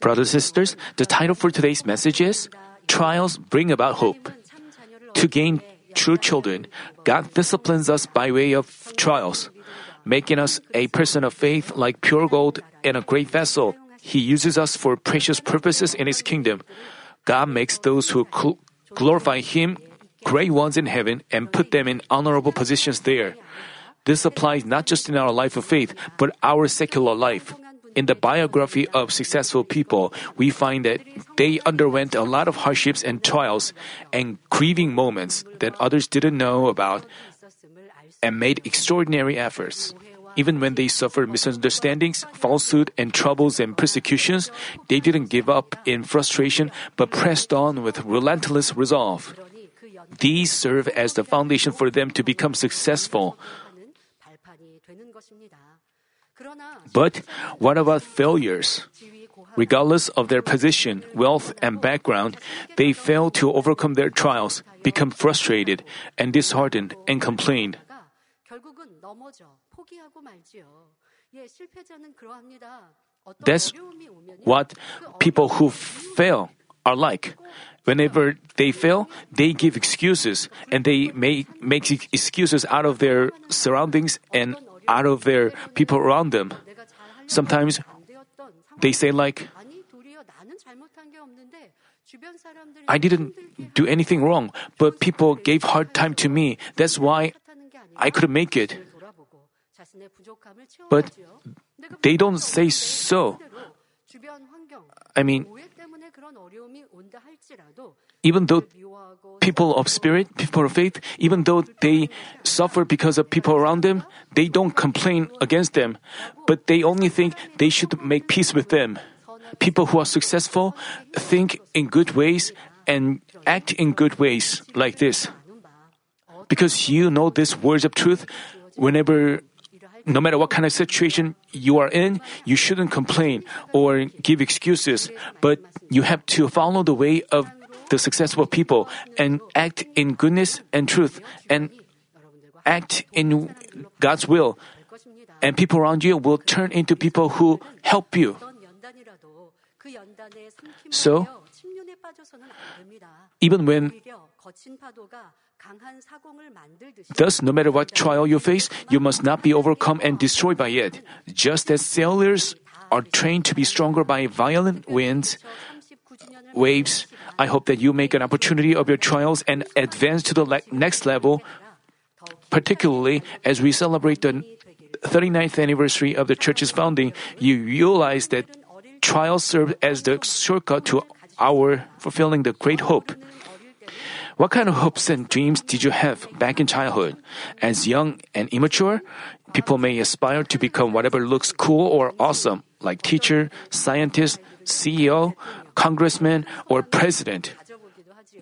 Brothers and sisters, the title for today's message is Trials Bring About Hope. To gain true children, God disciplines us by way of trials, making us a person of faith like pure gold and a great vessel. He uses us for precious purposes in His kingdom. God makes those who glorify Him great ones in heaven and put them in honorable positions there. This applies not just in our life of faith, but our secular life. In the biography of successful people, we find that they underwent a lot of hardships and trials and grieving moments that others didn't know about and made extraordinary efforts. Even when they suffered misunderstandings, falsehood, and troubles and persecutions, they didn't give up in frustration but pressed on with relentless resolve. These serve as the foundation for them to become successful. But what about failures? Regardless of their position, wealth, and background, they fail to overcome their trials, become frustrated and disheartened, and complain. That's what people who fail are like. Whenever they fail, they give excuses, and they make excuses out of their surroundings and out of their people around them. Sometimes they say like, I didn't do anything wrong, but people gave hard time to me. That's why I couldn't make it. But they don't say so. I mean, even though people of spirit, people of faith, even though they suffer because of people around them, they don't complain against them, but they only think they should make peace with them. People who are successful think in good ways and act in good ways like this. Because you know these words of truth, no matter what kind of situation you are in, you shouldn't complain or give excuses, but you have to follow the way of the successful people and act in goodness and truth and act in God's will. And people around you will turn into people who help you. So, thus, no matter what trial you face, you must not be overcome and destroyed by it. Just as sailors are trained to be stronger by violent winds, waves, I hope that you make an opportunity of your trials and advance to the next level, particularly as we celebrate the 39th anniversary of the church's founding. You realize that trials serve as the shortcut to our fulfilling the great hope. What kind of hopes and dreams did you have back in childhood? As young and immature, people may aspire to become whatever looks cool or awesome, like teacher, scientist, CEO, congressman, or president.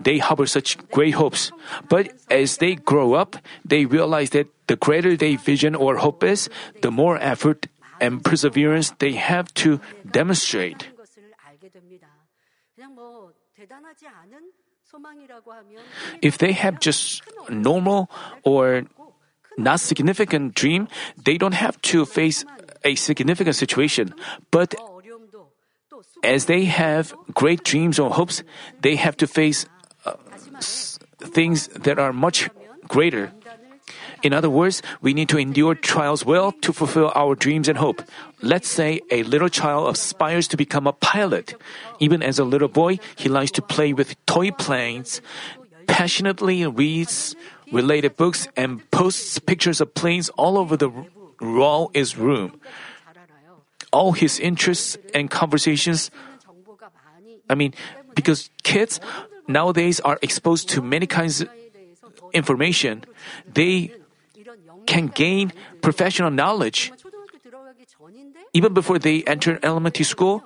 They harbor such great hopes. But as they grow up, they realize that the greater their vision or hope is, the more effort and perseverance they have to demonstrate. If they have just normal or not significant dream, they don't have to face a significant situation. But as they have great dreams or hopes, they have to face things that are much greater. In other words, we need to endure trials well to fulfill our dreams and hope. Let's say a little child aspires to become a pilot. Even as a little boy, he likes to play with toy planes, passionately reads related books, and posts pictures of planes all over the wall in his room. All his interests and conversations, because kids nowadays are exposed to many kinds of information, they can gain professional knowledge. Even before they enter elementary school,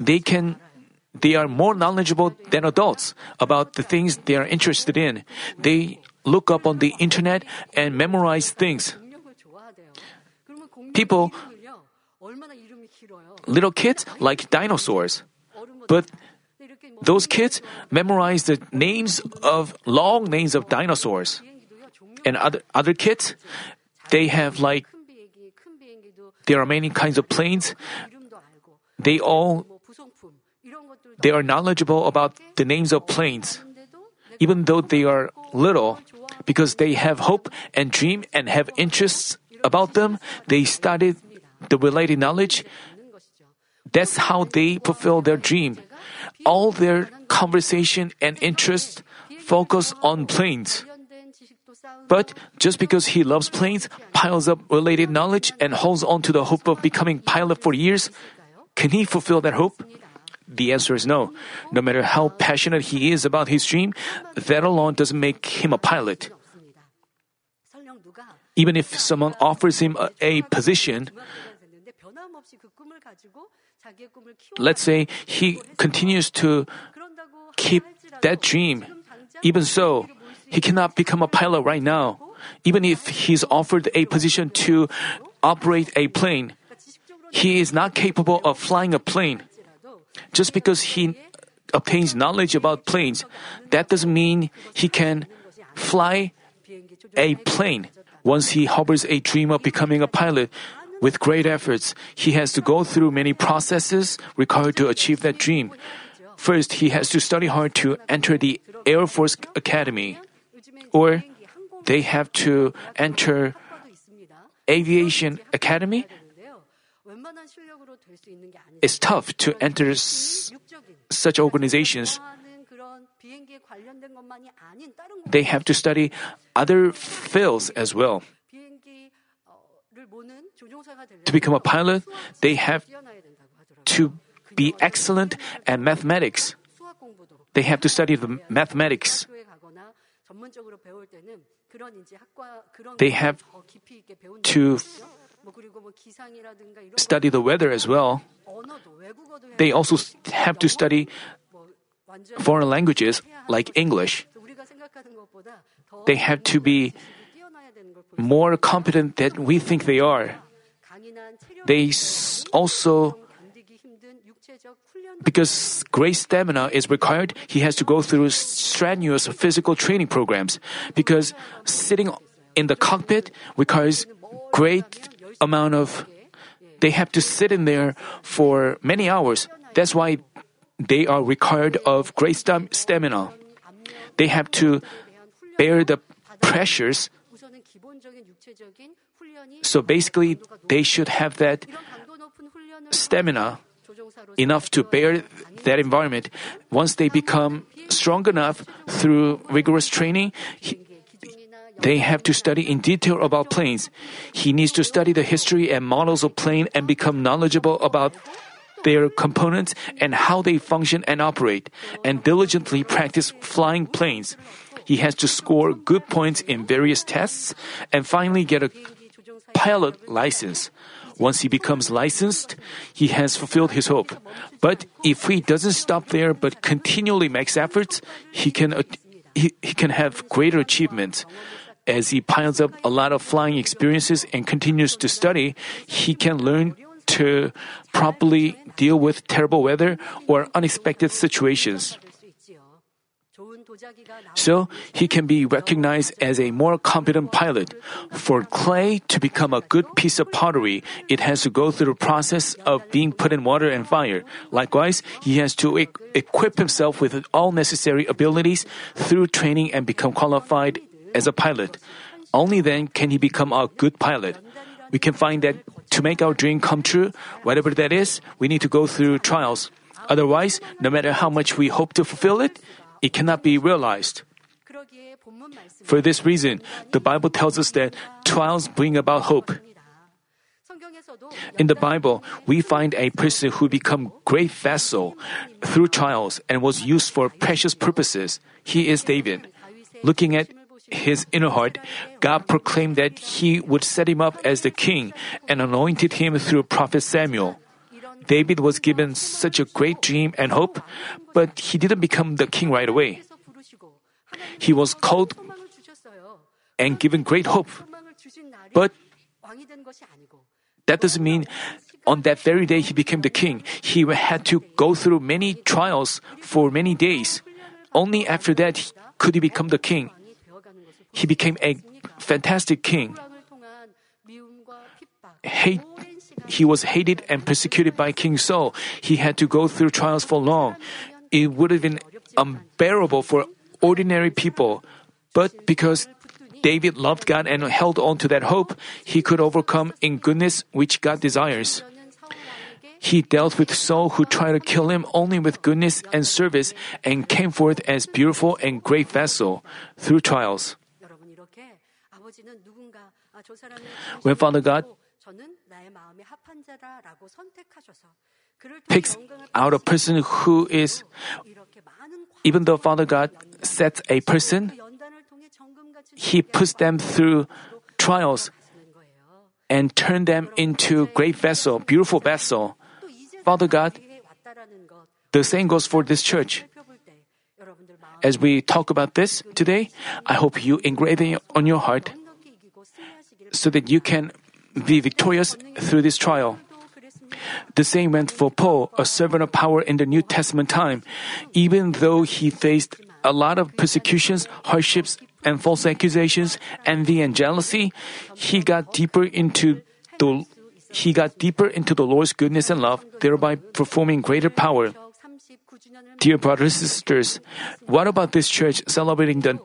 they are more knowledgeable than adults about the things they are interested in. They look up on the internet and memorize things. Little kids like dinosaurs, but those kids memorize the long names of dinosaurs. And other kids, they have like There are many kinds of planes. They are knowledgeable about the names of planes, even though they are little, because they have hope and dream and have interests about them. They studied the related knowledge. That's how they fulfill their dream. All their conversation and interest focus on planes. But just because he loves planes, piles up related knowledge, and holds on to the hope of becoming pilot for years, can he fulfill that hope? The answer is no. No matter how passionate he is about his dream, that alone doesn't make him a pilot. Even if someone offers him a position, let's say he continues to keep that dream. Even so, he cannot become a pilot right now, even if he's offered a position to operate a plane. He is not capable of flying a plane. Just because he obtains knowledge about planes, that doesn't mean he can fly a plane. Once he harbors a dream of becoming a pilot, with great efforts, he has to go through many processes required to achieve that dream. First, he has to study hard to enter the Air Force Academy, or they have to enter Aviation Academy. It's tough to enter such organizations. They have to study other fields as well. To become a pilot, they have to be excellent at mathematics. They have to study the mathematics. They have to study the weather as well. They also have to study foreign languages like English. They have to be more competent than we think they are. They also, because great stamina is required, he has to go through strenuous physical training programs, because sitting in the cockpit requires great amount of, they have to sit in there for many hours. That's why they are required of great stamina. They have to bear the pressures. So basically, they should have that stamina enough to bear that environment. Once they become strong enough through rigorous training, they have to study in detail about planes. He needs to study the history and models of planes and become knowledgeable about their components and how they function and operate, and diligently practice flying planes. He has to score good points in various tests and finally get a pilot license. Once he becomes licensed, he has fulfilled his hope. But if he doesn't stop there but continually makes efforts, he can have greater achievements. As he piles up a lot of flying experiences and continues to study, he can learn to properly deal with terrible weather or unexpected situations. So, he can be recognized as a more competent pilot. For clay to become a good piece of pottery, it has to go through the process of being put in water and fire. Likewise, he has to equip himself with all necessary abilities through training and become qualified as a pilot. Only then can he become a good pilot. We can find that to make our dream come true, whatever that is, we need to go through trials. Otherwise, no matter how much we hope to fulfill it, it cannot be realized. For this reason, the Bible tells us that trials bring about hope. In the Bible, we find a person who became a great vessel through trials and was used for precious purposes. He is David. Looking at his inner heart, God proclaimed that he would set him up as the king and anointed him through prophet Samuel. David was given such a great dream and hope, but he didn't become the king right away. He was called and given great hope, but that doesn't mean on that very day he became the king. He had to go through many trials for many days. Only after that could he become the king. He became a fantastic king. Hate he was hated and persecuted by King Saul. He had to go through trials for long. It would have been unbearable for ordinary people, but because David loved God and held on to that hope, he could overcome in goodness which God desires. He dealt with Saul who tried to kill him only with goodness and service and came forth as beautiful and great vessel through trials. When Father God picks out a person who is, even though Father God sets a person, He puts them through trials and turns them into great vessel, beautiful vessel. Father God, the same goes for this church. As we talk about this today, I hope you engrave it on your heart so that you can be victorious through this trial. The same went for Paul, a servant of power in the New Testament time. Even though he faced a lot of persecutions, hardships, and false accusations, envy and jealousy, he got deeper into the Lord's goodness and love, thereby performing greater power. Dear brothers and sisters, what about this church celebrating the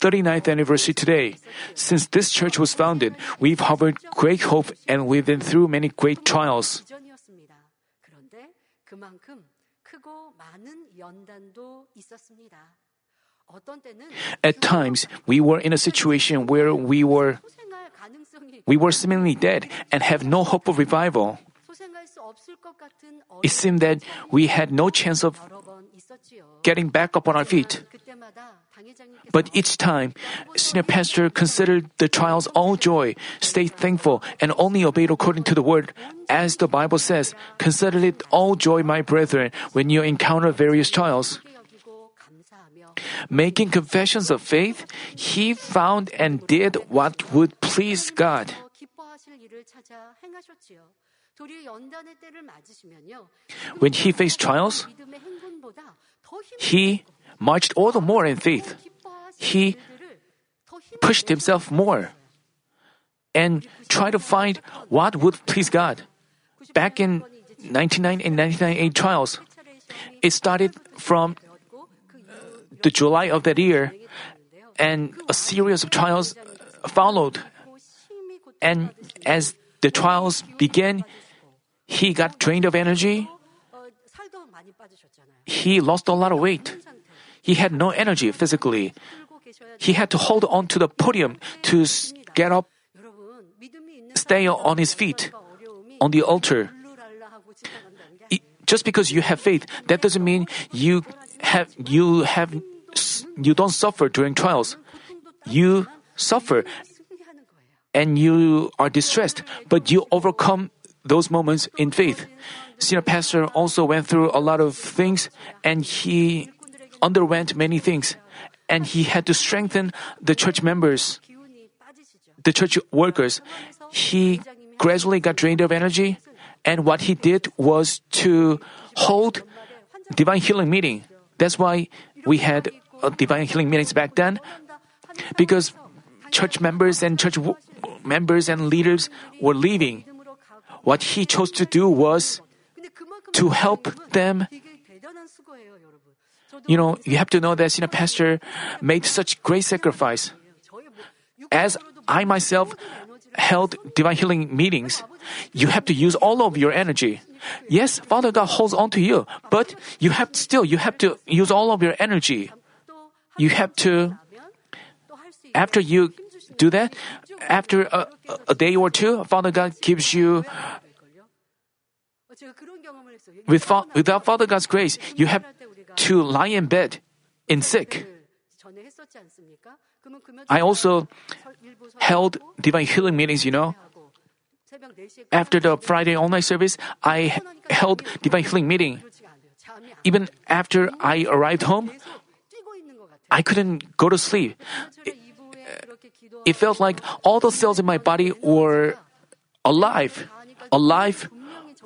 39th anniversary today? Since this church was founded, we've harbored great hope and we've been through many great trials. At times, we were in a situation where we were seemingly dead and have no hope of revival. It seemed that we had no chance of getting back up on our feet. But each time, Senior Pastor considered the trials all joy, stayed thankful, and only obeyed according to the Word. As the Bible says, "Consider it all joy, my brethren, when you encounter various trials." Making confessions of faith, he found and did what would please God. When he faced trials, he marched all the more in faith. He pushed himself more and tried to find what would please God. Back in 1999 and 1998 trials, it started from the July of that year, and a series of trials followed. And as the trials began, he got drained of energy. He lost a lot of weight. He had no energy physically. He had to hold on to the podium to get up, stay on his feet, on the altar. Just because you have faith, that doesn't mean you don't suffer during trials. You suffer and you are distressed, but you overcome those moments in faith. Senior Pastor also went through a lot of things and he underwent many things, and he had to strengthen the church members, the church workers. He gradually got drained of energy, and what he did was to hold divine healing meeting. That's why we had divine healing meetings back then, because church members and leaders were leaving. What he chose to do was to help them. You have to know that Senior Pastor made such great sacrifice. As I myself held divine healing meetings, you have to use all of your energy. Yes, Father God holds on to you, but you have to use all of your energy. After you do that, after a day or two, Father God gives you, without Father God's grace, you have to lie in bed in sick. I also held divine healing meetings, After the Friday online service, I held divine healing meeting. Even after I arrived home, I couldn't go to sleep. It felt like all the cells in my body were alive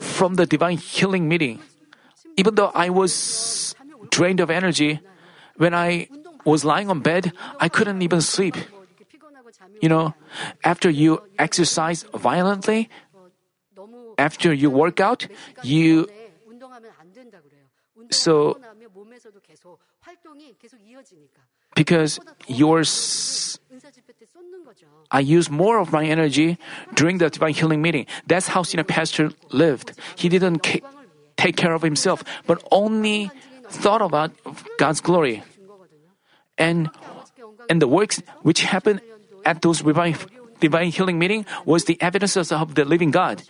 from the divine healing meeting. Even though I was drained of energy, when I was lying on bed, I couldn't even sleep. After you exercise violently, after you work out, you... So, because yours... I use more of my energy during the divine healing meeting. That's how Sina Pastor lived. He didn't take care of himself, but only thought about God's glory. And the works which happened at those divine healing meeting was the evidences of the living God.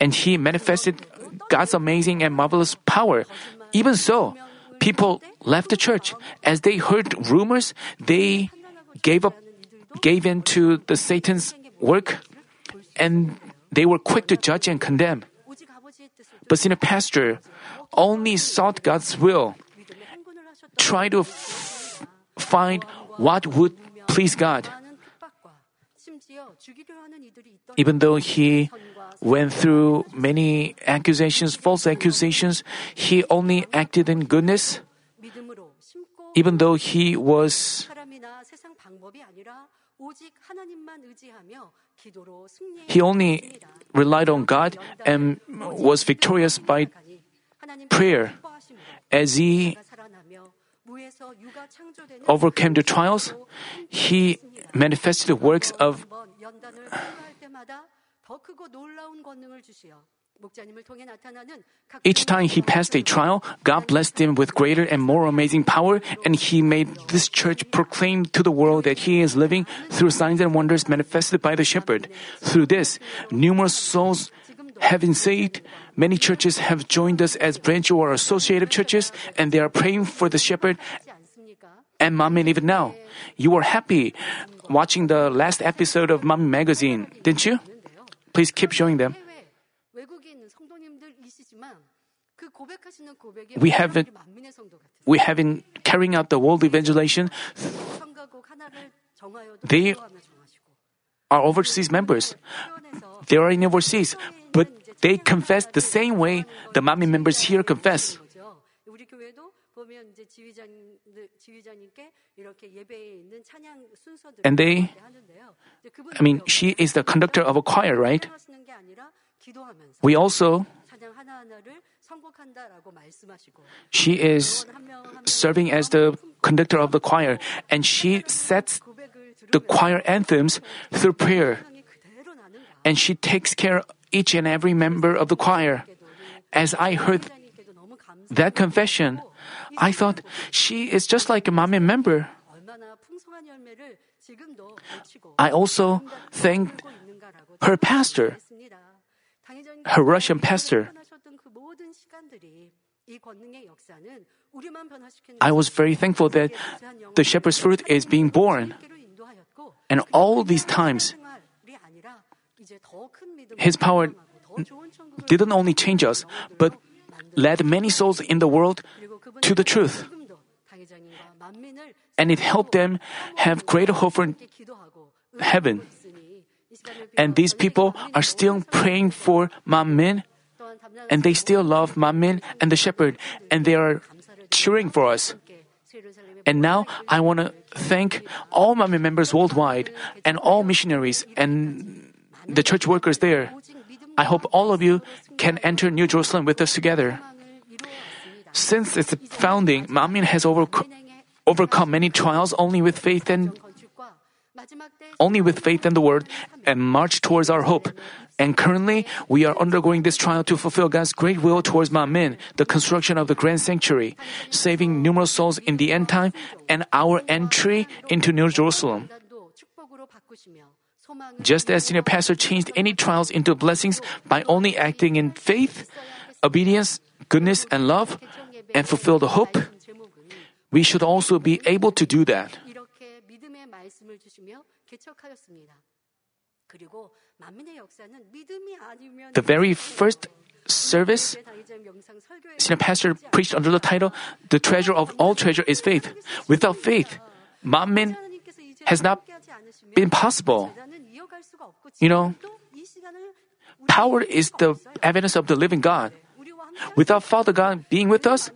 And he manifested God's amazing and marvelous power. Even so, people left the church. As they heard rumors, they gave in to the Satan's work, and they were quick to judge and condemn. But Senior Pastor only sought God's will, tried to find what would please God. Even though he went through many accusations, false accusations, he only acted in goodness. Even though he was... He only relied on God and was victorious by prayer. As he overcame the trials, he manifested the works of... Each time he passed a trial, God blessed him with greater and more amazing power, and he made this church proclaim to the world that he is living through signs and wonders manifested by the shepherd. Through this, numerous souls have been saved. Many churches have joined us as branch or associative churches, and they are praying for the shepherd and Manmin even now. You were happy watching the last episode of Manmin magazine, didn't you? Please keep showing them. We have been carrying out the world evangelization. They are overseas members. They are in overseas, but they confess the same way the Manmin members here confess. And she is the conductor of a choir, right? We also, she is serving as the conductor of the choir, and she sets the choir anthems through prayer. And she takes care of each and every member of the choir. As I heard that confession, I thought, she is just like a Manmin member. I also thanked her pastor, her Russian pastor. I was very thankful that the shepherd's fruit is being born. And all these times, his power didn't only change us, but led many souls in the world to the truth. And it helped them have greater hope for heaven. And these people are still praying for Manmin, and they still love Manmin and the shepherd, and they are cheering for us. And now I want to thank all Manmin members worldwide and all missionaries and the church workers there. I hope all of you can enter New Jerusalem with us together. Since its founding, Manmin has overcome many trials only with faith and the word, and marched towards our hope. And currently, we are undergoing this trial to fulfill God's great will towards Manmin, the construction of the grand sanctuary, saving numerous souls in the end time, and our entry into New Jerusalem. Just as Senior Pastor changed any trials into blessings by only acting in faith, obedience, goodness, and love, and fulfill the hope, we should also be able to do that. The very first service, Senior Pastor preached under the title, "The Treasure of All Treasure is Faith." Without faith, Manmin has not been possible. Power is the evidence of the living God. Without Father God being with us,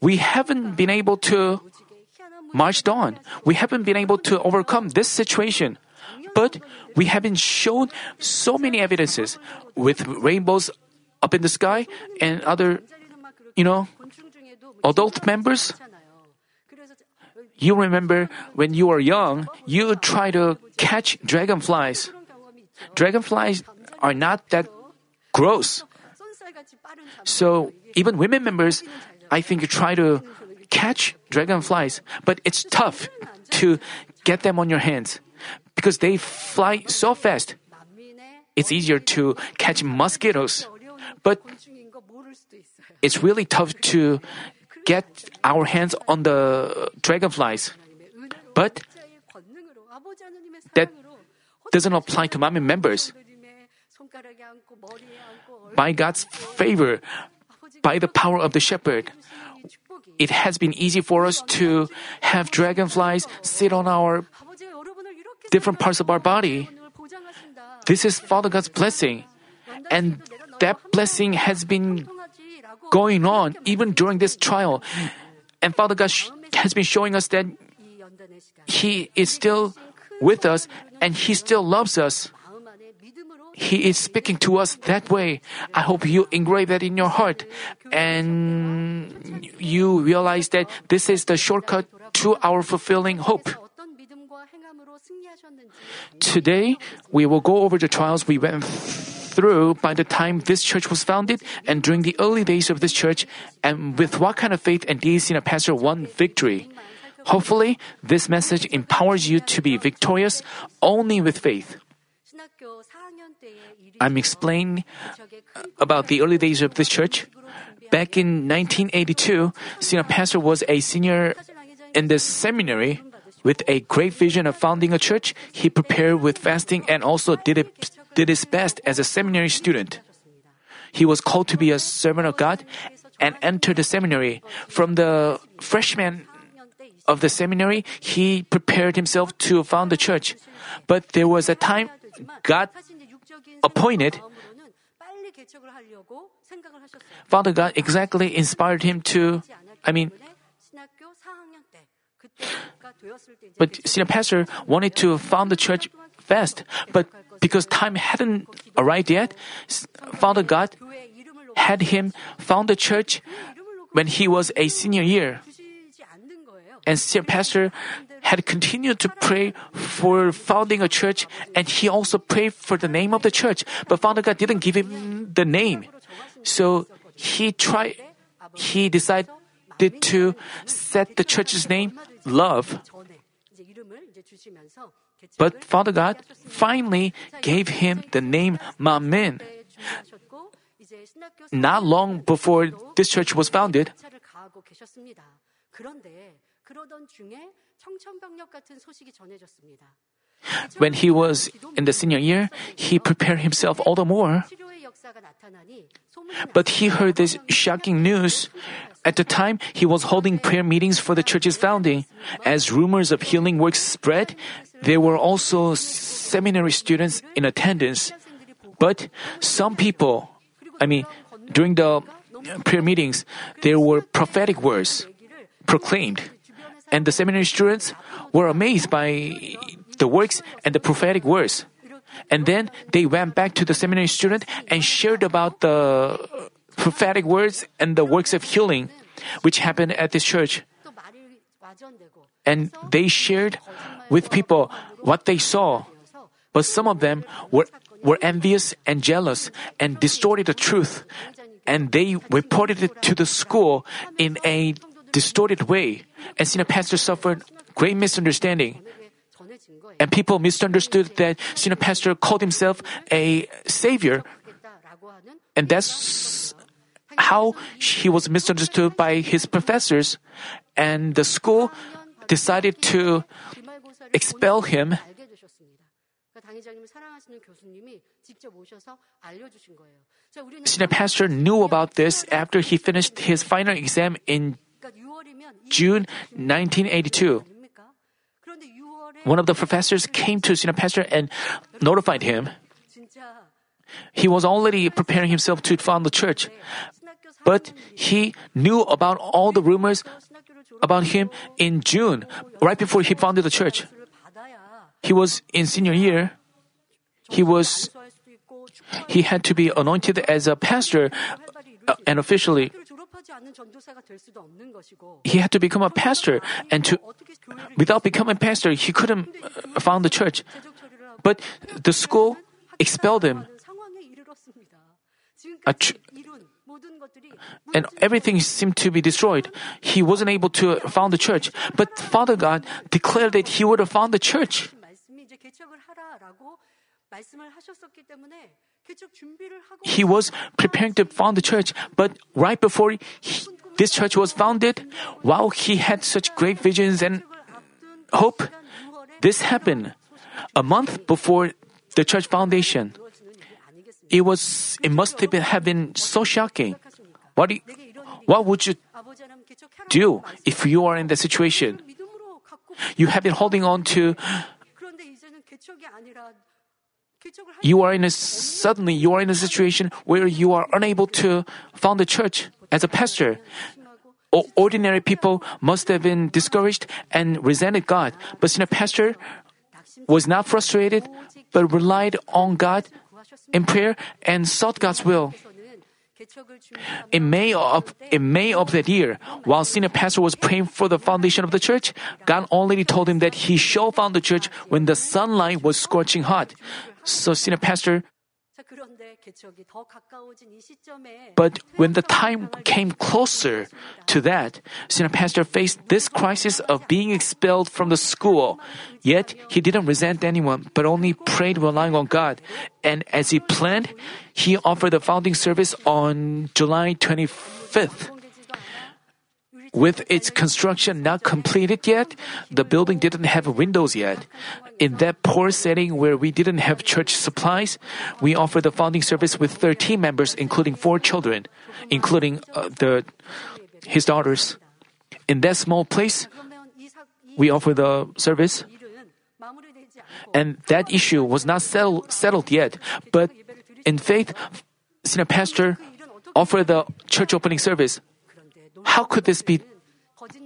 we haven't been able to march on. We haven't been able to overcome this situation. But we have been shown so many evidences with rainbows up in the sky and other, adult members. You remember when you were young, you try to catch dragonflies. Dragonflies are not that gross. So even women members, I think, try to catch dragonflies, but it's tough to get them on your hands because they fly so fast. It's easier to catch mosquitoes, but it's really tough to get our hands on the dragonflies. But that doesn't apply to Manmin members. By God's favor, by the power of the shepherd, it has been easy for us to have dragonflies sit on our different parts of our body. This is Father God's blessing, and that blessing has been going on even during this trial. And Father God has been showing us that He is still with us and He still loves us. He is speaking to us that way. I hope you engrave that in your heart and you realize that this is the shortcut to our fulfilling hope. Today, we will go over the trials we went through by the time this church was founded and during the early days of this church, and with what kind of faith and DCN pastor won victory. Hopefully, this message empowers you to be victorious only with faith. I'm explaining about the early days of this church. Back in 1982, senior pastor was a senior in the seminary. With a great vision of founding a church, he prepared with fasting and also did his best as a seminary student. He was called to be a servant of God and entered the seminary. From the freshman of the seminary, he prepared himself to found the church. But there was a time God appointed. Father God exactly inspired him to, but senior pastor wanted to found the church fast, but because time hadn't arrived yet, Father God had him found the church when he was a senior year. And senior pastor had continued to pray for founding a church, and he also prayed for the name of the church, but Father God didn't give him the name. So he decided to set the church's name Love. But Father God finally gave him the name Manmin. Not long before this church was founded, when he was in the senior year, he prepared himself all the more. But he heard this shocking news. At the time, he was holding prayer meetings for the church's founding. As rumors of healing works spread, there were also seminary students in attendance. But some people, during the prayer meetings, there were prophetic words proclaimed. And the seminary students were amazed by the works and the prophetic words. And then they went back to the seminary student and shared about the prophetic words and the works of healing which happened at this church. And they shared with people what they saw. But some of them were envious and jealous and distorted the truth. And they reported it to the school in a distorted way. And senior pastor suffered great misunderstanding. And people misunderstood that senior pastor called himself a savior. And that's how he was misunderstood by his professors. And the school decided to expel him. Senior pastor knew about this after he finished his final exam in June 1982. One of the professors came to senior pastor and notified him. He was already preparing himself to found the church, but he knew about all the rumors about him in June, right before he founded the church. he was in senior year. He had to be anointed as a pastor and officially. He had to become a pastor, and without becoming a pastor, he couldn't found the church. But the school expelled him. And everything seemed to be destroyed. He wasn't able to found the church. But Father God declared that he would have found the church. He was preparing to found the church, but right before this church was founded, while he had such great visions and hope, this happened a month before the church foundation. It must have been so shocking. What would you do if you are in that situation? You have been holding on to. Suddenly you are in a situation where you are unable to found a church as a pastor. Ordinary people must have been discouraged and resented God. But senior pastor was not frustrated, but relied on God in prayer and sought God's will. In May of that year, while senior pastor was praying for the foundation of the church, God already told him that he shall found the church when the sunlight was scorching hot. But when the time came closer to that, senior pastor faced this crisis of being expelled from the school. Yet he didn't resent anyone, but only prayed relying on God. And as he planned, he offered the founding service on July 25th. With its construction not completed yet, the building didn't have windows yet. In that poor setting where we didn't have church supplies, we offered the founding service with 13 members, including 4 children, including his daughters. In that small place, we offered the service. And that issue was not settled yet. But in faith, senior pastor offered the church opening service. How could this be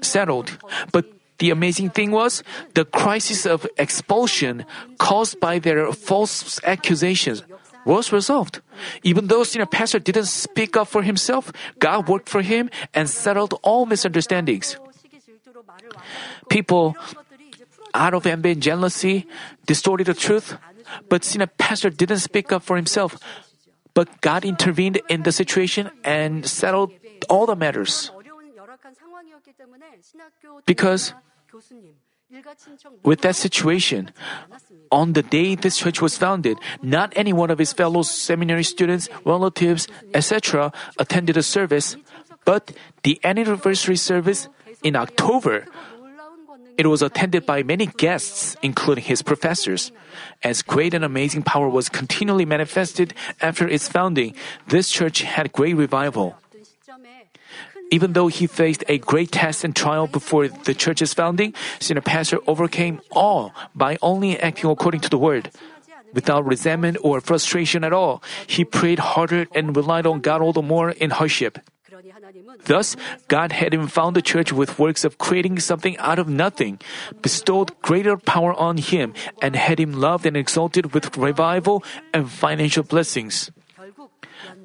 settled? But the amazing thing was the crisis of expulsion caused by their false accusations was resolved. Even though senior pastor didn't speak up for himself, God worked for him and settled all misunderstandings. People, out of envy and jealousy, distorted the truth, but senior pastor didn't speak up for himself. But God intervened in the situation and settled all the matters. Because with that situation, on the day this church was founded, not any one of his fellow seminary students, relatives, etc. attended the service, but the anniversary service in October, it was attended by many guests, including his professors. As great and amazing power was continually manifested after its founding, this church had great revival. Even though he faced a great test and trial before the church's founding, senior pastor overcame all by only acting according to the word. Without resentment or frustration at all, he prayed harder and relied on God all the more in hardship. Thus, God had him found the church with works of creating something out of nothing, bestowed greater power on him, and had him loved and exalted with revival and financial blessings.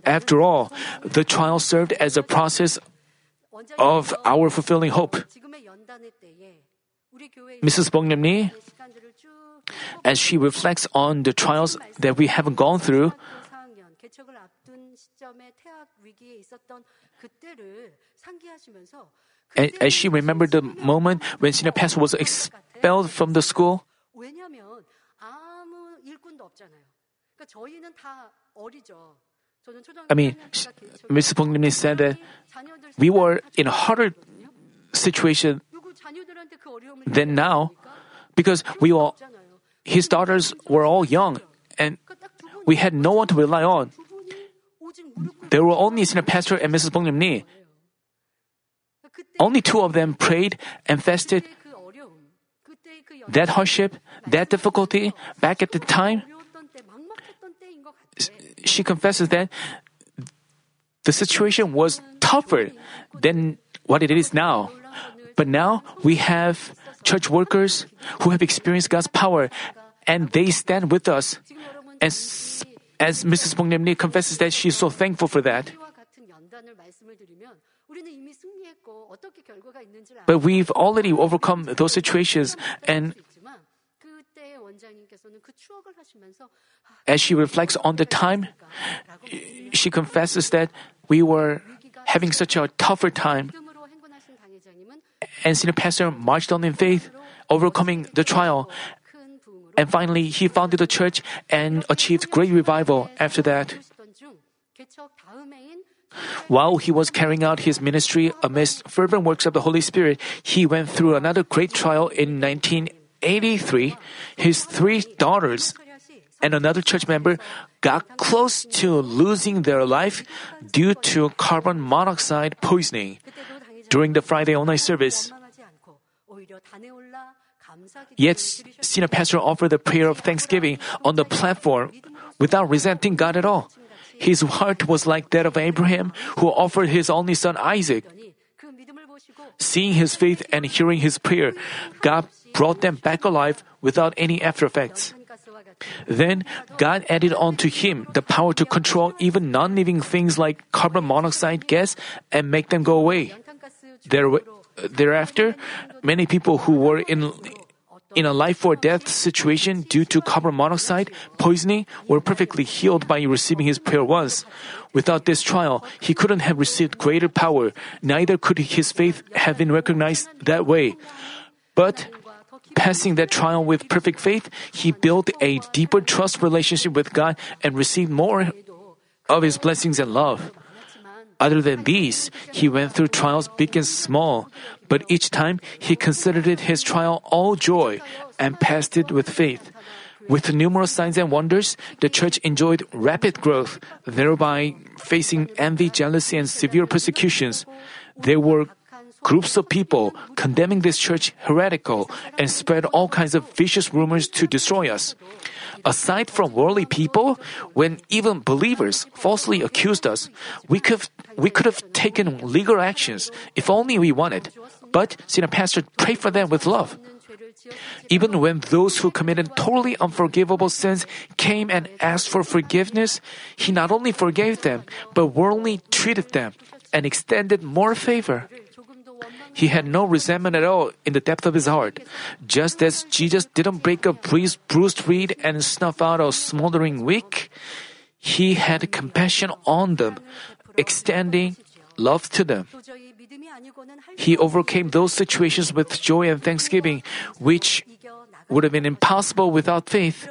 After all, the trial served as a process of our fulfilling hope. Mrs. Bongnam-ni, as she reflects on the trials that we have gone through, as she remembered the moment when senior pastor was expelled from the school, Mrs. Bongnam-ni said that we were in a harder situation than now because his daughters were all young and we had no one to rely on. There were only senior pastor and Mrs. Bongnam-ni. Only 2 of them prayed and fasted. That hardship, that difficulty, back at the time, she confesses that the situation was tougher than what it is now. But now we have church workers who have experienced God's power and they stand with us. As Mrs. Bongnim-lee confesses that she is so thankful for that. But we've already overcome those situations, and as she reflects on the time, she confesses that we were having such a tougher time, and Senior Pastor marched on in faith, overcoming the trial, and finally he founded the church and achieved great revival after that. While he was carrying out his ministry amidst fervent works of the Holy Spirit, he went through another great trial in 1983. His three daughters and another church member got close to losing their life due to carbon monoxide poisoning during the Friday online service. Yet, Senior Pastor offered the prayer of thanksgiving on the platform without resenting God at all. His heart was like that of Abraham, who offered his only son Isaac. Seeing his faith and hearing his prayer, God brought them back alive without any after effects. Then God added onto him the power to control even non-living things like carbon monoxide gas and make them go away. Thereafter, many people who were in a life or death situation due to carbon monoxide poisoning were perfectly healed by receiving his prayer once. Without this trial, he couldn't have received greater power. Neither could his faith have been recognized that way. But passing that trial with perfect faith, he built a deeper trust relationship with God and received more of his blessings and love. Other than these, he went through trials big and small, but each time he considered his trial all joy and passed it with faith. With numerous signs and wonders, the church enjoyed rapid growth, thereby facing envy, jealousy, and severe persecutions. There were groups of people condemning this church heretical and spread all kinds of vicious rumors to destroy us. Aside from worldly people, when even believers falsely accused us, we could have taken legal actions if only we wanted. But Senior Pastor prayed for them with love. Even when those who committed totally unforgivable sins came and asked for forgiveness, he not only forgave them, but warmly treated them and extended more favor. He had no resentment at all in the depth of his heart. Just as Jesus didn't break a bruised reed and snuff out a smoldering wick, he had compassion on them, extending love to them. He overcame those situations with joy and thanksgiving, which would have been impossible without faith.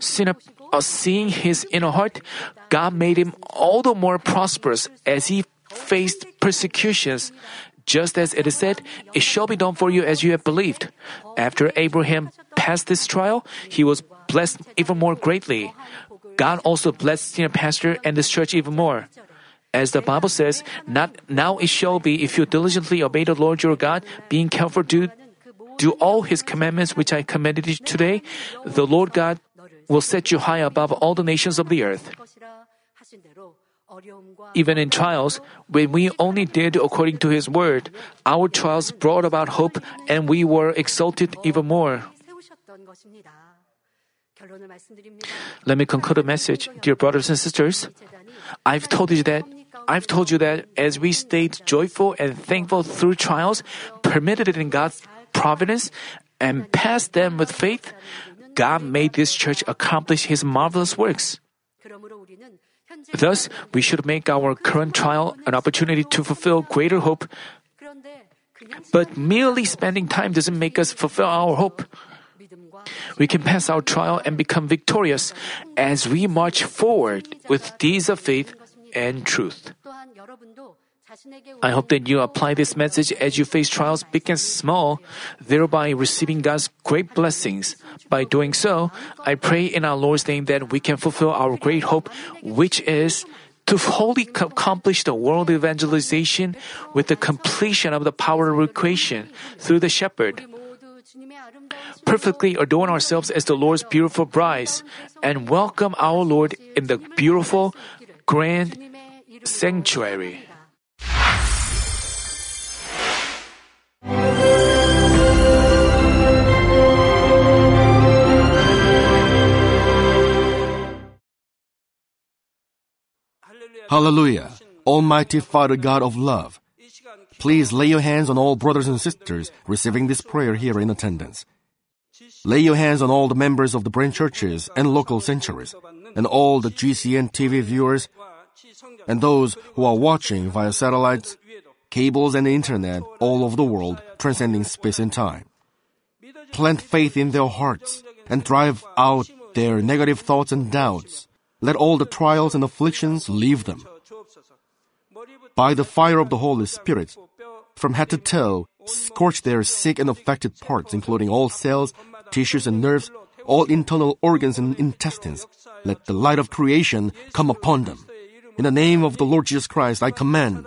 Seeing his inner heart, God made him all the more prosperous as he faced persecutions. Just as it is said, "It shall be done for you as you have believed." After Abraham passed this trial, he was blessed even more greatly. God also blessed Senior Pastor and this church even more. As the Bible says, "Now it shall be if you diligently obey the Lord your God, being careful to do all his commandments which I commanded you today, the Lord God will set you high above all the nations of the earth." Even in trials, when we only did according to His word, our trials brought about hope and we were exalted even more. Let me conclude the message, dear brothers and sisters. I've told you that as we stayed joyful and thankful through trials, permitted it in God's providence, and passed them with faith, God made this church accomplish His marvelous works. Thus, we should make our current trial an opportunity to fulfill greater hope. But merely spending time doesn't make us fulfill our hope. We can pass our trial and become victorious as we march forward with deeds of faith and truth. I hope that you apply this message as you face trials big and small, thereby receiving God's great blessings. By doing so, I pray in our Lord's name that we can fulfill our great hope, which is to wholly accomplish the world evangelization with the completion of the power of creation through the shepherd. Perfectly adorn ourselves as the Lord's beautiful brides and welcome our Lord in the beautiful, grand sanctuary. Hallelujah! Almighty Father God of love, please lay your hands on all brothers and sisters receiving this prayer here in attendance. Lay your hands on all the members of the branch churches and local sanctuaries, and all the GCN TV viewers, and those who are watching via satellites, cables and internet all over the world, transcending space and time. Plant faith in their hearts and drive out their negative thoughts and doubts. Let all the trials and afflictions leave them. By the fire of the Holy Spirit, from head to toe, scorch their sick and affected parts, including all cells, tissues and nerves, all internal organs and intestines. Let the light of creation come upon them. In the name of the Lord Jesus Christ, I command